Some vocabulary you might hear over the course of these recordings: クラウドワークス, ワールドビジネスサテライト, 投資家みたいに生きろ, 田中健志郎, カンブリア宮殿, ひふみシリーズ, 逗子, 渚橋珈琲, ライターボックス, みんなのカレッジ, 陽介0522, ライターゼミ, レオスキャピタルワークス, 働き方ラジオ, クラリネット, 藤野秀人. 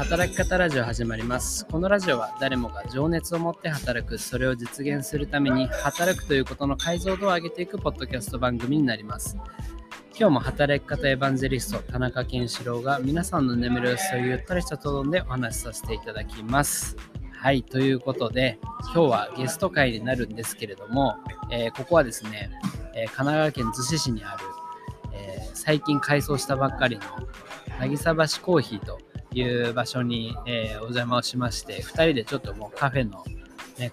働き方ラジオ始まります。このラジオは誰もが情熱を持って働く、それを実現するために働くということの解像度を上げていくポッドキャスト番組になります。今日も働き方エヴァンジェリスト田中健志郎が皆さんの眠るそういうゆったりしたトーンでお話しさせていただきます。はい、ということで今日はゲスト会になるんですけれども、ここはですね、神奈川県逗子市にある、最近改装したばっかりの渚橋コーヒーという場所に、お邪魔をしまして、2人でちょっともうカフェの、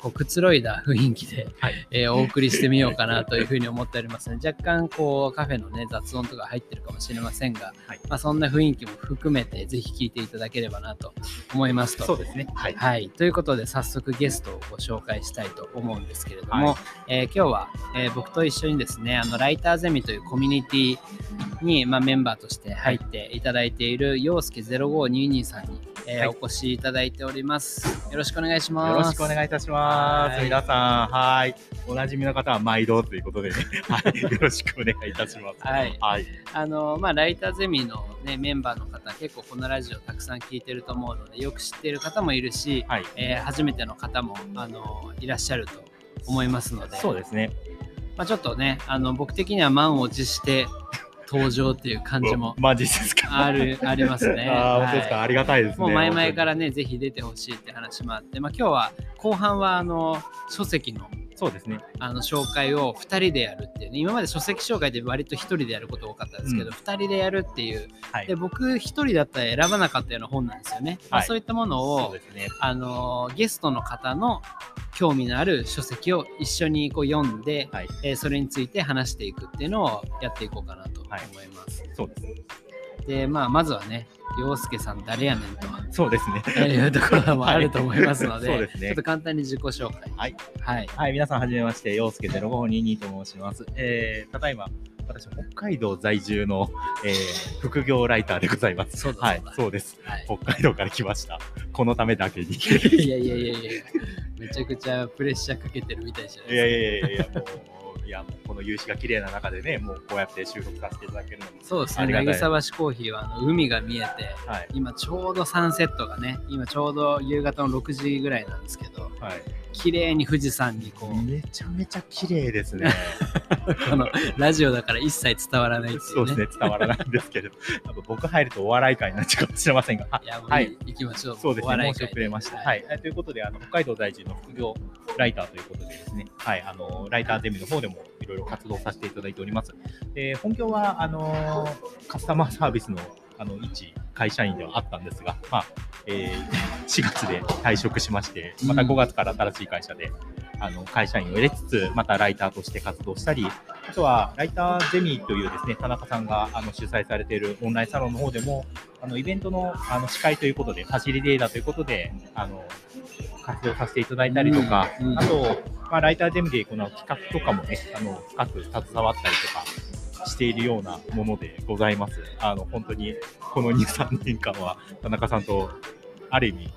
こうくつろいだ雰囲気で、お送りしてみようかなというふうに思っておりますね。若干こうカフェの、雑音とか入ってるかもしれませんが、そんな雰囲気も含めてぜひ聞いていただければなと思いますと。そうですね、はいはい、ということで早速ゲストをご紹介したいと思うんですけれども、今日は、僕と一緒にですね、ライターゼミというコミュニティに、メンバーとして入っていただいている陽介0522さんに、お越しいただいております。よろしくお願いします。よろしくお願いいたします。皆さん、はい、おなじみの方は毎度ということで、ねはい、よろしくお願いいたします。はいはい、ライターゼミの、メンバーの方、結構このラジオたくさん聞いてると思うので、よく知っている方もいるし、初めての方も、いらっしゃると思いますので。そうですね、ちょっとね、僕的には満を持して登場っていう感じもありますね。ありがたいですね。もう前々からね、ぜひ出てほしいって話もあって、今日は後半は書籍のそうですね、紹介を2人でやるっていうね。今まで書籍紹介で割と1人でやること多かったんですけど、2人でやるっていう、で僕1人だったら選ばなかったような本なんですよね。そういったものを、ゲストの方の興味のある書籍を一緒にこう読んで、それについて話していくっていうのをやっていこうかなと思います。そうですね。で、まずはね、陽介さん誰やねんと。そうですね。いうところもあると思いますので、ちょっと簡単に自己紹介。皆さんはじめまして、陽介0522と申します。ただいま私は北海道在住の、副業ライターでございます。そうです、北海道から来ました。このためだけに。いや、めちゃくちゃプレッシャーかけてるみたいじゃないですか。もうこの夕日が綺麗な中でね、もうこうやって収録させていただけるのも。そうですね。渚橋コーヒーは海が見えて、今ちょうどサンセットがね、今ちょうど夕方の6時ぐらいなんですけど、綺麗に富士山にこう。めちゃめちゃ綺麗ですね。ラジオだから一切伝わらないっていうね。そうですね、伝わらないんですけれど、僕入るとお笑い会になっちゃうかもしれませんが、行きましょう。そうですね、申し遅れました。ということで、北海道在住の副業ライターということでですね、ライターゼミの方でもいろいろ活動させていただいております。本業はカスタマーサービスの一会社員ではあったんですが、4月で退職しまして、また5月から新しい会社で会社員を入れつつ、またライターとして活動したり、あとはライターゼミというですね、田中さんが主催されているオンラインサロンの方でも、イベントの司会ということで、ファシリテーターということで活動させていただいたりとか、あと、ライターゼミでこの企画とかもね、深く携わったりとかしているようなものでございます。本当にこの2、3年間は田中さんとある意味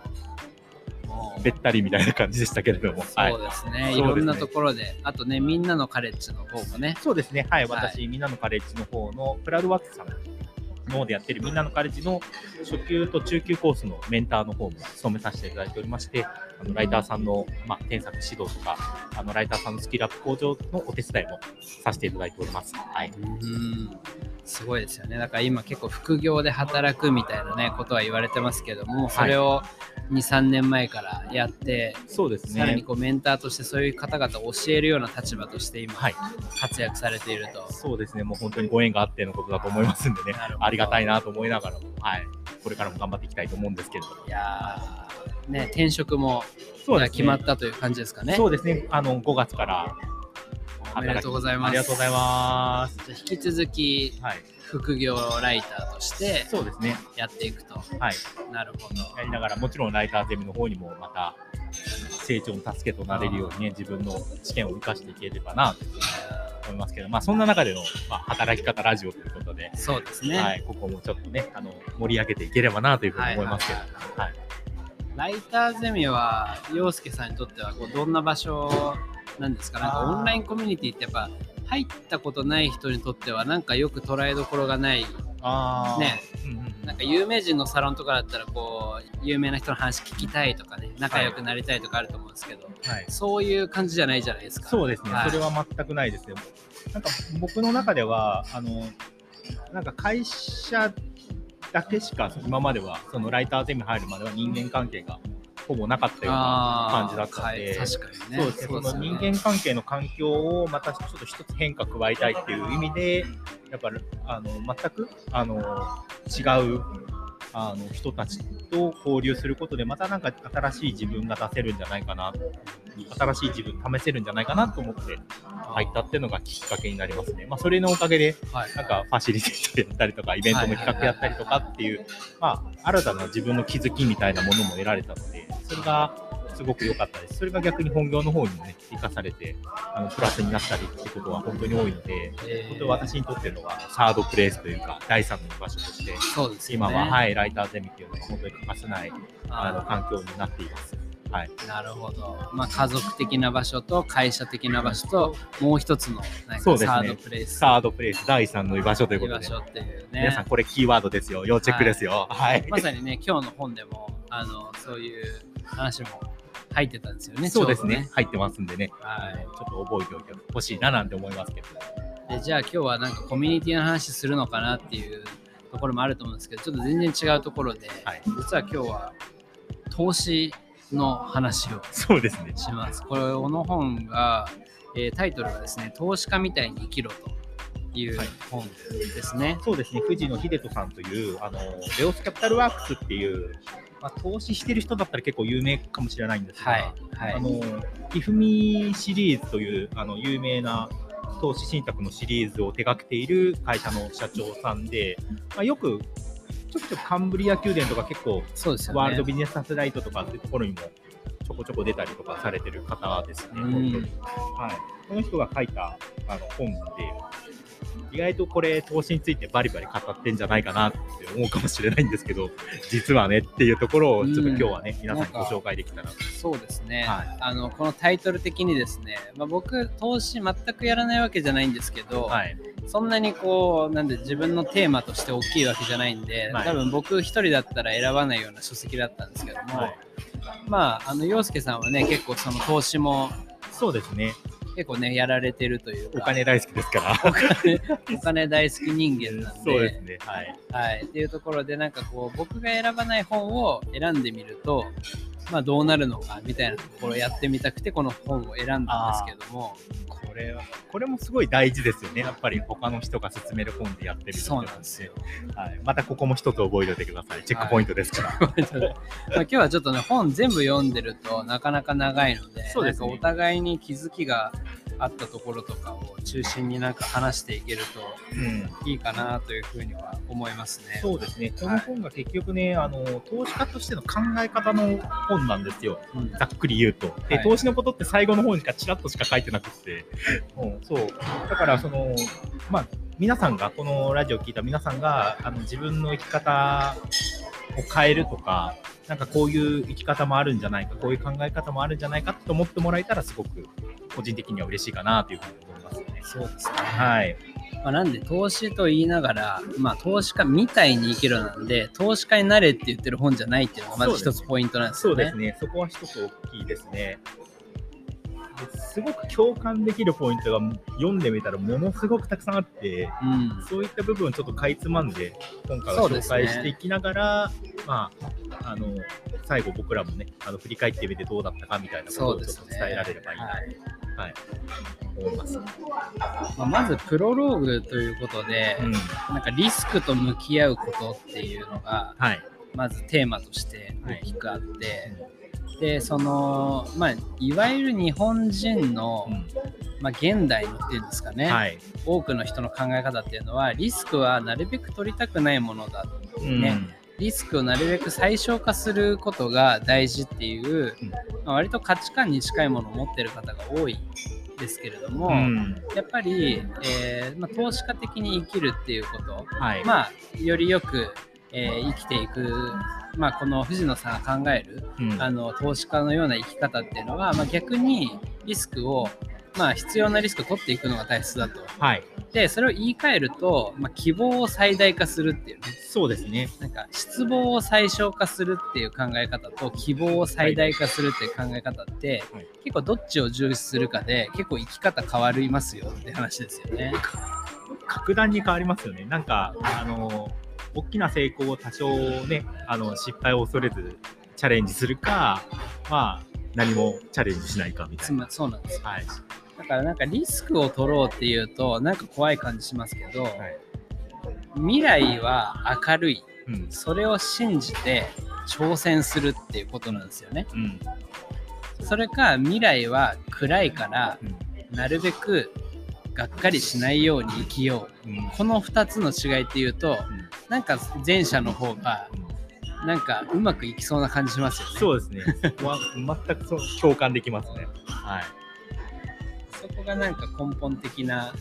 べったりみたいな感じでしたけれども、そうですね、いろんなところで、あとね、みんなのカレッジの方もね。そうですね、私、みんなのカレッジの方のクラウドワークスさんの方でやってるみんなのカレッジの初級と中級コースのメンターの方も務めさせていただいておりまして、ライターさんの、添削指導とか、ライターさんのスキルアップ向上のお手伝いもさせていただいております。すごいですよね。だから今結構副業で働くみたいなね、ことは言われてますけども、それを2、3年前からやって、そうですね、さらにこうメンターとしてそういう方々を教えるような立場として今、活躍されていると。そうですね、もう本当にご縁があってのことだと思いますんでね、ありがたいなと思いながらも、これからも頑張っていきたいと思うんですけれども。いやー、ね、転職も決まったという感じですかね。そうですね、5月から。おめでとうございます。ありがとうございます。じゃあ引き続き、副業ライターとしてやっていくと。なるほど。やりながら、もちろんライターゼミの方にもまた成長の助けとなれるようにね、自分の知見を生かしていければなと思いますけど、そんな中での、働き方ラジオということで、そうですね、ここもちょっとね、盛り上げていければなというふうに思いますけど。ライターゼミは陽介さんにとってはどんな場所なんですか？なんかオンラインコミュニティってやっぱ入ったことない人にとってはなんかよく捉えどころがないね、なんか有名人のサロンとかだったらこう有名な人の話聞きたいとかね、仲良くなりたいとかあると思うんですけど、はい、そういう感じじゃないじゃないですか。そうですね、はい、それは全くないですよ。なんか僕の中ではなんか会社だけしか今まではそのライターゼミ入るまでは人間関係がほぼなかったような感じだったので、はい、確かにね、そうですね、その人間関係の環境をまたちょっと一つ変化加えたいっていう意味でやっぱり全く違う人たちと交流することでまたなんか新しい自分が出せるんじゃないかな、新しい自分試せるんじゃないかなと思って入ったっていうのがきっかけになりますね。まあ、それのおかげでなんかファシリテートやったりとかイベントの企画やったりとかっていう、まあ、新たな自分の気づきみたいなものも得られたので、それがすごく良かったです。それが逆に本業の方にね生かされてプラスになったりってことは本当に多いので、本当に私にとってのはサードプレイスというか第3の場所として、そうですね、今は、はい、ライターゼミっていうのが本当に欠かせない環境になっています。はい、なるほど、まあ、家族的な場所と会社的な場所ともう一つのなんかサードプレイス、ね、サードプレイス第3の居場所ということで、居場所っていう、ね、皆さんこれキーワードですよ、要チェックですよ、はいはい、まさにね今日の本でもそういう話も入ってたんですよね。そうです ね、入ってますんでね、はい、ちょっと覚えておいてほしいななんて思いますけど。でじゃあ今日はなんかコミュニティの話するのかなっていうところもあると思うんですけど、ちょっと全然違うところで、はい、実は今日は投資の話をそうですねします。これこの本が、タイトルがですね、投資家みたいに生きろという本ですね。はい、そうですね、藤野秀人さんというレオスキャピタルワークスっていう、まあ、投資してる人だったら結構有名かもしれないんですが、はいはい、ひふみシリーズという有名な投資信託のシリーズを手掛けている会社の社長さんで、まあ、よくちょっとカンブリア宮殿とか結構、ね、ワールドビジネスサテライトとかっていうところにもちょこちょこ出たりとかされてる方ですね。はい、この人が書いた本で意外とこれ投資についてバリバリ語ってんじゃないかなって思うかもしれないんですけど、実はねっていうところをちょっと今日はね、皆さんにご紹介できたら。そうですね、はい、このタイトル的にですね、まあ、僕投資全くやらないわけじゃないんですけど、はい、そんなにこうなんで自分のテーマとして大きいわけじゃないんで、はい、多分僕一人だったら選ばないような書籍だったんですけども、はい、まあ陽介さんはね結構その投資もそうですね結構ねやられてるというか、お金大好きですからお金大好き人間なんで、そうですね、はい、はい、っていうところでなんかこう僕が選ばない本を選んでみると、まあ、どうなるのかみたいなところをやってみたくてこの本を選んだんですけども、これもすごい大事ですよね。やっぱり他の人が勧める本でやってると思うので、そうなんですよ、はい、またここも一つ覚えておいてください。チェックポイントですから、はい、まあ今日はちょっとね本全部読んでるとなかなか長いので、そうですね、なんかお互いに気づきがあったところとかを中心になんか話していけるといいかなというふうには思いますね。そうですね、この本が結局ね、はい、投資家としての考え方の本なんですよ、うん、ざっくり言うと。で、はい、投資のことって最後の方にしかチラッとしか書いてなくて、うん、そうだからまあ、皆さんがこのラジオを聞いた皆さんが自分の生き方を変えるとか、なんかこういう生き方もあるんじゃないか、こういう考え方もあるんじゃないかと思ってもらえたらすごく個人的には嬉しいかなというふうに思いますね。そうですね、はい、まあ、なんで投資と言いながら、まあ、投資家みたいに生きろなんで投資家になれって言ってる本じゃないっていうのがまず一つポイントなんですよね。そうですね、そこは一つ大きいですね。すごく共感できるポイントが読んでみたらものすごくたくさんあって、うん、そういった部分をちょっとかいつまんで今回は紹介していきながら、ね、まあ、最後僕らもね振り返ってみてどうだったかみたいなことをちょっと伝えられればいいなと、ね、はいはい、思います。まずプロローグということで、うん、なんかリスクと向き合うことっていうのが、はい、まずテーマとして大きくあって、はい、うん、でまあ、いわゆる日本人の、うん、まあ、現代のっていうんですかね、はい、多くの人の考え方っていうのはリスクはなるべく取りたくないものだと、ね、うん、リスクをなるべく最小化することが大事っていう、うん、まあ、割と価値観に近いものを持ってる方が多いですけれども、うん、やっぱり、まあ、投資家的に生きるっていうこと、はい、まあ、よりよく生きていく、まあ、この藤野さんが考える、うん、投資家のような生き方っていうのは、まあ、逆にリスクを、まあ、必要なリスクを取っていくのが大切だと、はい、でそれを言い換えると、まあ、希望を最大化するっていうね、そうですね。なんか失望を最小化するっていう考え方と希望を最大化するっていう考え方って、はい、結構どっちを重視するかで結構生き方変わりますよって話ですよね。格段に変わりますよね。なんか大きな成功を多少ね、失敗を恐れずチャレンジするか、まあ何もチャレンジしないかみたいな。そうなんです。はい。だからなんかリスクを取ろうっていうとなんか怖い感じしますけど、はい、未来は明るい、うん、それを信じて挑戦するっていうことなんですよね、うん、それか未来は暗いから、うん、なるべくがっかりしないように生きよう、うん、この2つの違いっていうと、うん、なんか前者の方がなんかうまくいきそうな感じしますよね。そうですね。全く共感できますね。はい。そこがなんか根本的な、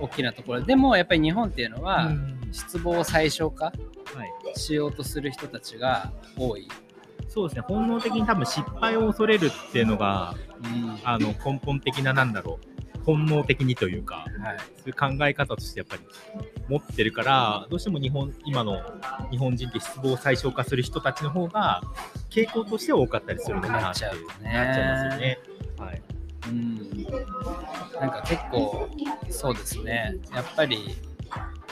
大きなところでもやっぱり日本っていうのは失望を最小化しようとする人たちが多い、はい、そうですね。本能的に多分失敗を恐れるっていうのが、うん、根本的ななんだろう本能的にというか、はい、そういう考え方としてやっぱり持ってるからどうしても今の日本人って失望を最小化する人たちの方が傾向として多かったりするのかなってなっちゃいますよね。はい。うん、なんか結構そうですね。やっぱり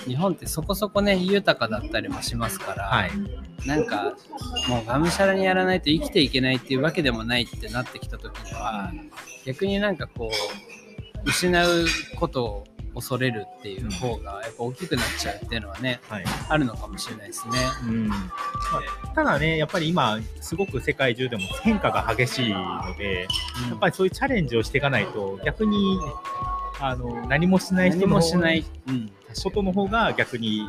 日本ってそこそこね豊かだったりもしますから、はい、なんかもうがむしゃらにやらないと生きていけないっていうわけでもないってなってきた時には逆になんかこう失うことを恐れるっていう方がやっぱ大きくなっちゃうっていうのはね、はい、あるのかもしれないですね、うんまあ、ただねやっぱり今すごく世界中でも変化が激しいので、うん、やっぱりそういうチャレンジをしていかないと逆に何もしない人のことの方が逆に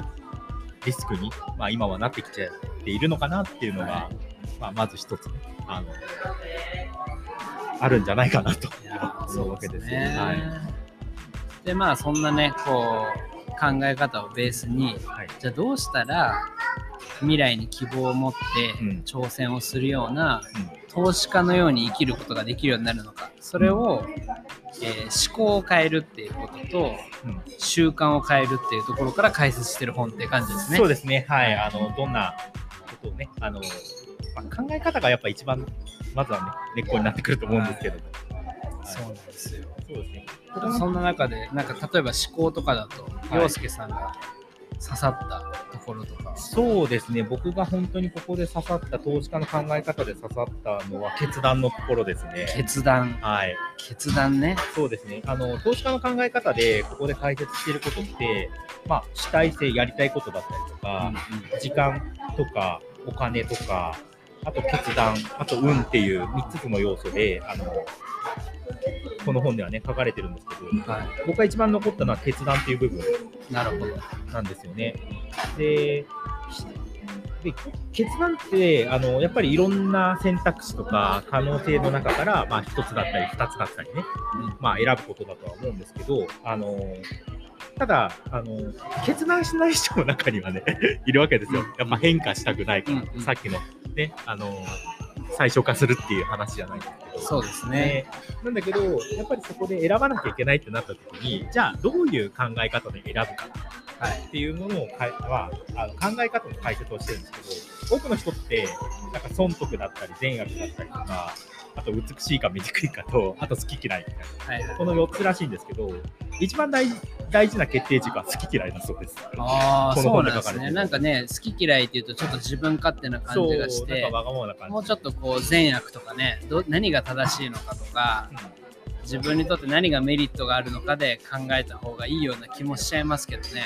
リスクに、まあ、今はなってきちゃっているのかなっていうのが、はい、まあ、まず一つ、ね、あるんじゃないかなと思うわけですね。はい。でまあそんなねこう考え方をベースに、はい、じゃあどうしたら未来に希望を持って挑戦をするような、うん、投資家のように生きることができるようになるのか、それを、思考を変えるっていうことと、うん、習慣を変えるっていうところから解説してる本って感じですね。そうですね。はい。どんなことをね考え方がやっぱ一番まずは、ね、根っこになってくると思うんですけど、はい、そうなんですよ。そうですね。そんな中でなんか例えば思考とかだと陽介さんが刺さったところとか、はい、そうですね。僕が本当にここで刺さった投資家の考え方で刺さったのは決断のところですね。決断。はい。決断ね。そうですね。投資家の考え方でここで解説していることって、まあ、主体性やりたいことだったりとか、うんうん、時間とかお金とかあと決断あと運っていう3つの要素でこの本ではね書かれてるんですけど、はい、僕が一番残ったのは決断っていう部分なんですよね。で決断ってやっぱりいろんな選択肢とか可能性の中から、まあ、1つだったり2つだったりね、うんまあ、選ぶことだとは思うんですけどただ決断しない人の中にはねいるわけですよ。やっぱ変化したくないから、うんうん、さっきのね最小化するっていう話じゃないんですけど、そうですね。なんだけどやっぱりそこで選ばなきゃいけないってなった時にじゃあどういう考え方で選ぶかっていうものをは考え方の解説をしてるんですけど、多くの人ってなんか損得だったり善悪だったりとかあと美しいか醜いかとあと好き嫌いみたいな、はい、この4つらしいんですけど一番大事な決定軸は好き嫌いだそうです。ああ、そうなんですね。なんかね好き嫌いっていうとちょっと自分勝手な感じがしてなんかわがままな感じ、もうちょっとこう善悪とかね何が正しいのかとか、うん、自分にとって何がメリットがあるのかで考えた方がいいような気もしちゃいますけどね、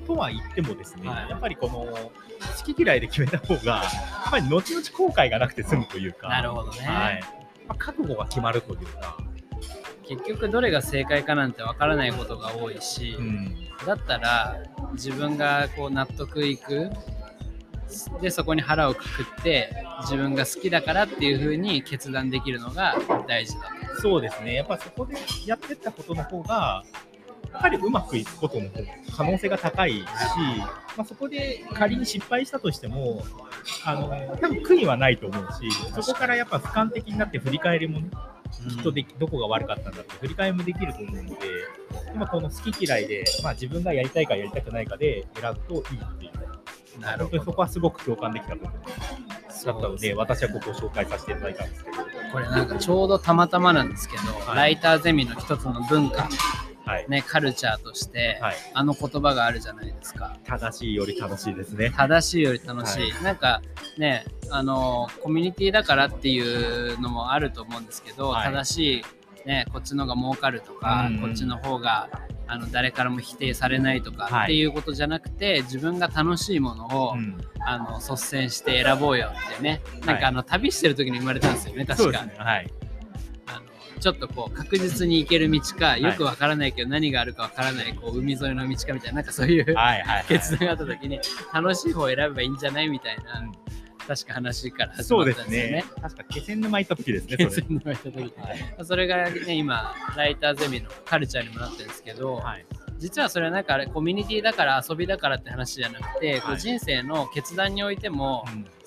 うん、とは言ってもですね、はい、やっぱりこの好き嫌いで決めた方がやっぱり後々後悔がなくて済むというか、なるほどね、はい、まあ、覚悟が決まるというか結局どれが正解かなんてわからないことが多いし、うん、だったら自分がこう納得いくでそこに腹をくくって自分が好きだからっていう風に決断できるのが大事だと。そうですね。やっぱそこでやってったことの方がやっぱりうまくいくことの可能性が高いし、まあ、そこで仮に失敗したとしても多分悔いはないと思うし、そこからやっぱ俯瞰的になって振り返りもねきっとどこが悪かったんだって振り返りもできると思うので、今この好き嫌いで、まあ、自分がやりたいかやりたくないかで選ぶといいっていうなるほど。そこはすごく共感できたところだったので、私はここを紹介させていただいたんですけど、これなんかちょうどたまたまなんですけど、はい、ライターゼミの一つの文化、はいね、カルチャーとして、はい、あの言葉があるじゃないですか。正しいより楽しいですね。正しいより楽しい、はい、なんかね、コミュニティだからっていうのもあると思うんですけど、はい、正しい、ね、こっちのが儲かるとか、こっちの方が誰からも否定されないとかっていうことじゃなくて、はい、自分が楽しいものを、率先して選ぼうよってね、はい、なんか旅してる時に生まれたんですよね、確か。そうですね、はい。ちょっとこう確実に行ける道か、よくわからないけど何があるかわからないこう海沿いの道かみたいな、なんかそういう、はいはい、決断があった時に楽しい方を選べばいいんじゃないみたいな、確か話から始まったんですよね。そうですね、確か気仙沼行った時ですね。気仙沼行った時、はい、それがね、今ライターゼミのカルチャーにもなってるんですけど、はい、実はそれはなんかあれコミュニティだから遊びだからって話じゃなくて、はい、人生の決断においても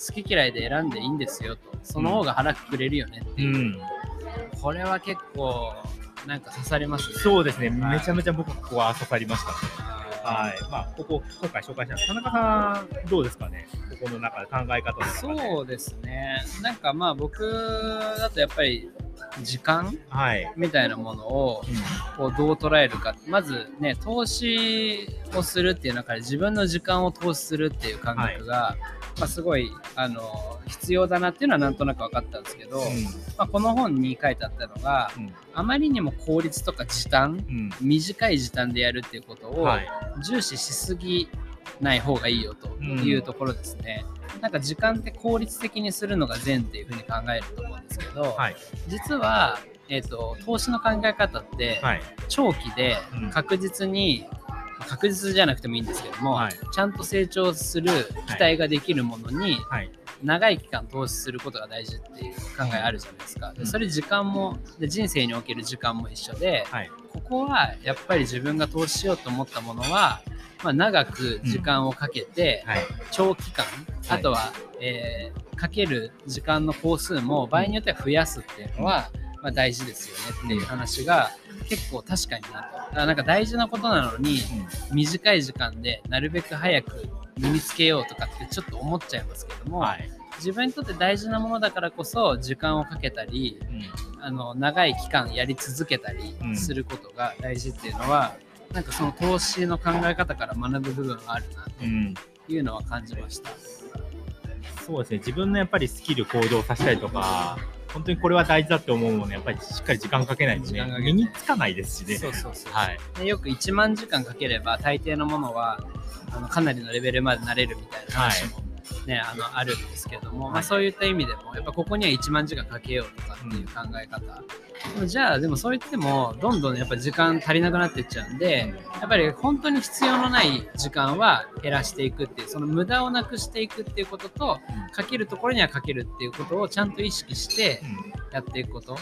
好き嫌いで選んでいいんですよと、その方が腹くくれるよねっていう、これは結構なんか刺さりますね。そうですね、めちゃめちゃ僕ここは刺さりましたね。はい、まあ、ここ今回紹介した田中さんどうですかね、ここの中で考え方の中で。そうですね、なんかまあ僕だとやっぱり時間、はい、みたいなものをこうどう捉えるか、まずね、投資をするっていう中で自分の時間を投資するっていう感覚が、はい、まあ、すごい必要だなっていうのはなんとなく分かったんですけど、この本に書いてあったのが、あまりにも効率とか時短、短い時短でやるっていうことを重視しすぎない方がいいよというところですね。なんか時間って効率的にするのが善っていうふうに考えると思うんですけど、はい、実は、投資の考え方って長期で確実に、確実じゃなくてもいいんですけども、はい、ちゃんと成長する期待ができるものに長い期間投資することが大事っていう考えあるじゃないですか。でそれ時間も、で人生における時間も一緒で、はい、ここはやっぱり自分が投資しようと思ったものは、まあ、長く時間をかけて、はい、長期間、あとは、かける時間の工数も場合によっては増やすっていうのは、まあ、大事ですよねっていう話が結構確かになった。なんか大事なことなのに、短い時間でなるべく早く身につけようとかってちょっと思っちゃいますけども、はい、自分にとって大事なものだからこそ時間をかけたり、長い期間やり続けたりすることが大事っていうのは、なんかその投資の考え方から学ぶ部分があるなというのは感じました。そうですね、自分のやっぱりスキル向上させたりとか、本当にこれは大事だって思うもの、やっぱりしっかり時間かけないとね、身につかないですしね。そうそうそう、はい、でよく1万時間かければ大抵のものはかなりのレベルまでなれるみたいな話も、ね、あるんですけども、はい、まあ、そういった意味でもやっぱここには1万時間かけようとかっていう考え方、じゃあでもそう言ってもどんどんやっぱ時間足りなくなっていっちゃうんで、やっぱり本当に必要のない時間は減らしていくっていう、その無駄をなくしていくっていうことと、かけるところにはかけるっていうことをちゃんと意識してやっていくこと、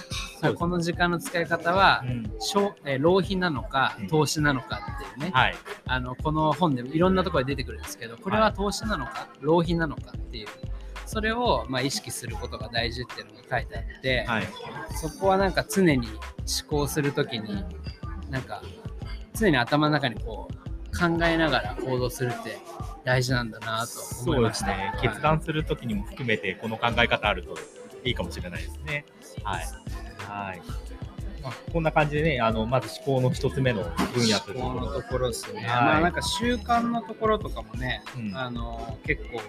この時間の使い方は、浪費なのか投資なのかっていうね、はい、この本でいろんなところで出てくるんですけど、これは投資なのか浪費なのかっていう、それをまあ意識することが大事っていうのが書いてあって、はい、そこはなんか常に思考するときに、なんか常に頭の中にこう考えながら行動するって大事なんだなと思いました。そうですね、決断するときにも含めてこの考え方あるといいかもしれないですね。はい、はい、まあ、こんな感じでね、まず思考の一つ目の分野というところですね。はい、まあ、なんか習慣のところとかもね、結構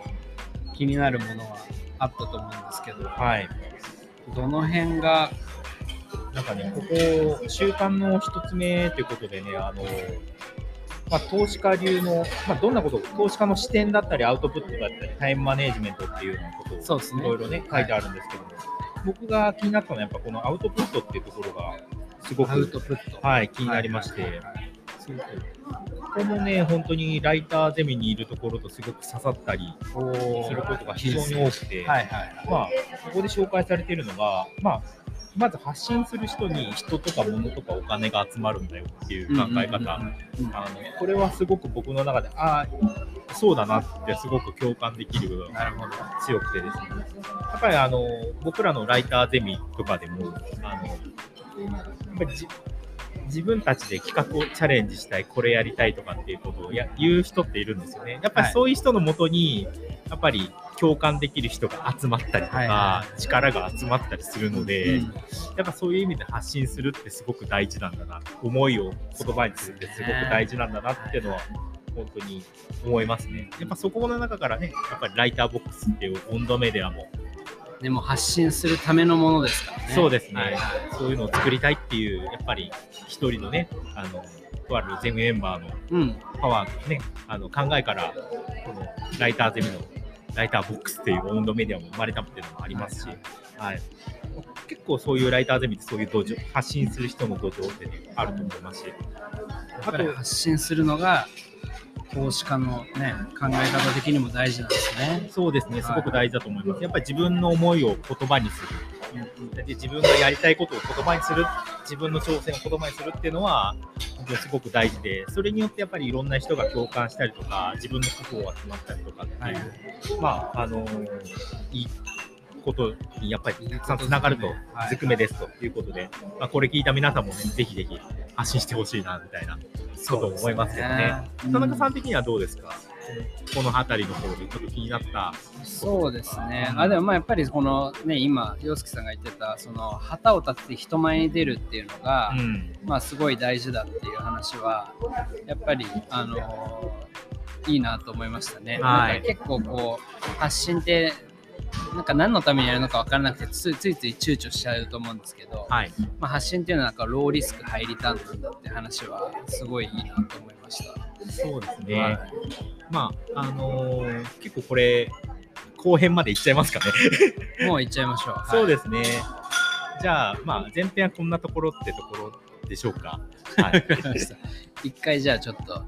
気になるものはあったと思うんですけど、はい、どの辺がなんかね、ここ習慣の一つ目ということでね、投資家流の、どんなことを投資家の視点だったりアウトプットだったりタイムマネジメントっていうようなことをいろいろね、書いてあるんですけども、僕が気になったのはやっぱこのアウトプットっていうところがすごく、はい、気になりまして、ここもね、本当にライターゼミにいるところとすごく刺さったりすることが非常に多くて、ここで紹介されているのが、まず発信する人に人とか物とかお金が集まるんだよっていう考え方、これはすごく僕の中で、ああそうだなってすごく共感できる部分が強くてですね、やっぱり僕らのライターゼミとかでもやっぱり自分たちで企画をチャレンジしたい、これやりたいとかっていうことを言う人っているんですよね。やっぱりそういう人のもとにやっぱり共感できる人が集まったりとか、力が集まったりするので、やっぱそういう意味で発信するってすごく大事なんだな、思いを言葉にするってすごく大事なんだなっていうのは本当に思いますね。やっぱそこの中からね、やっぱりライターボックスっていう温度メディアもでも発信するためのものですからね。そうですね、そういうのを作りたいっていうやっぱり一人のね、とあるゼミメンバーのパワーのね、考えからこのライターゼミのライターボックスっていう温度メディアも生まれたっていうのもありますし、結構そういうライターゼミってそういう土壌、発信する人の土壌って、ね、あると思いますし、あと発信するのが投資家の、ね、考え方的にも大事なんですね。そうですね、すごく大事だと思います。やっぱり自分の思いを言葉にする、で自分がやりたいことを言葉にする、自分の挑戦を言葉にするっていうのはすごく大事で、それによってやっぱりいろんな人が共感したりとか、自分の過去が集まったりとかっていう、いいことにやっぱりたくさんつながるとずくめですということで、これ聞いた皆さんもね、ぜひぜひ発信してほしいなみたいなことを思いますけどね。田中さん的にはどうですか、この辺りの方でちょっと気になった。そうですね、でもやっぱりこの、ね、今陽介さんが言ってたその旗を立てて人前に出るっていうのが、すごい大事だっていう話はやっぱりいいなと思いましたね。なんか結構こう発信ってなんか何のためにやるのか分からなくてついつい躊躇しちゃうと思うんですけど、発信っていうのはなんかローリスクハイリターンなんだって話はすごいいいなと思いました。そうですね、結構これ後編までいっちゃいますかねもういっちゃいましょう。そうですね、じゃあ、前編はこんなところってところでしょうか。一回じゃあちょっと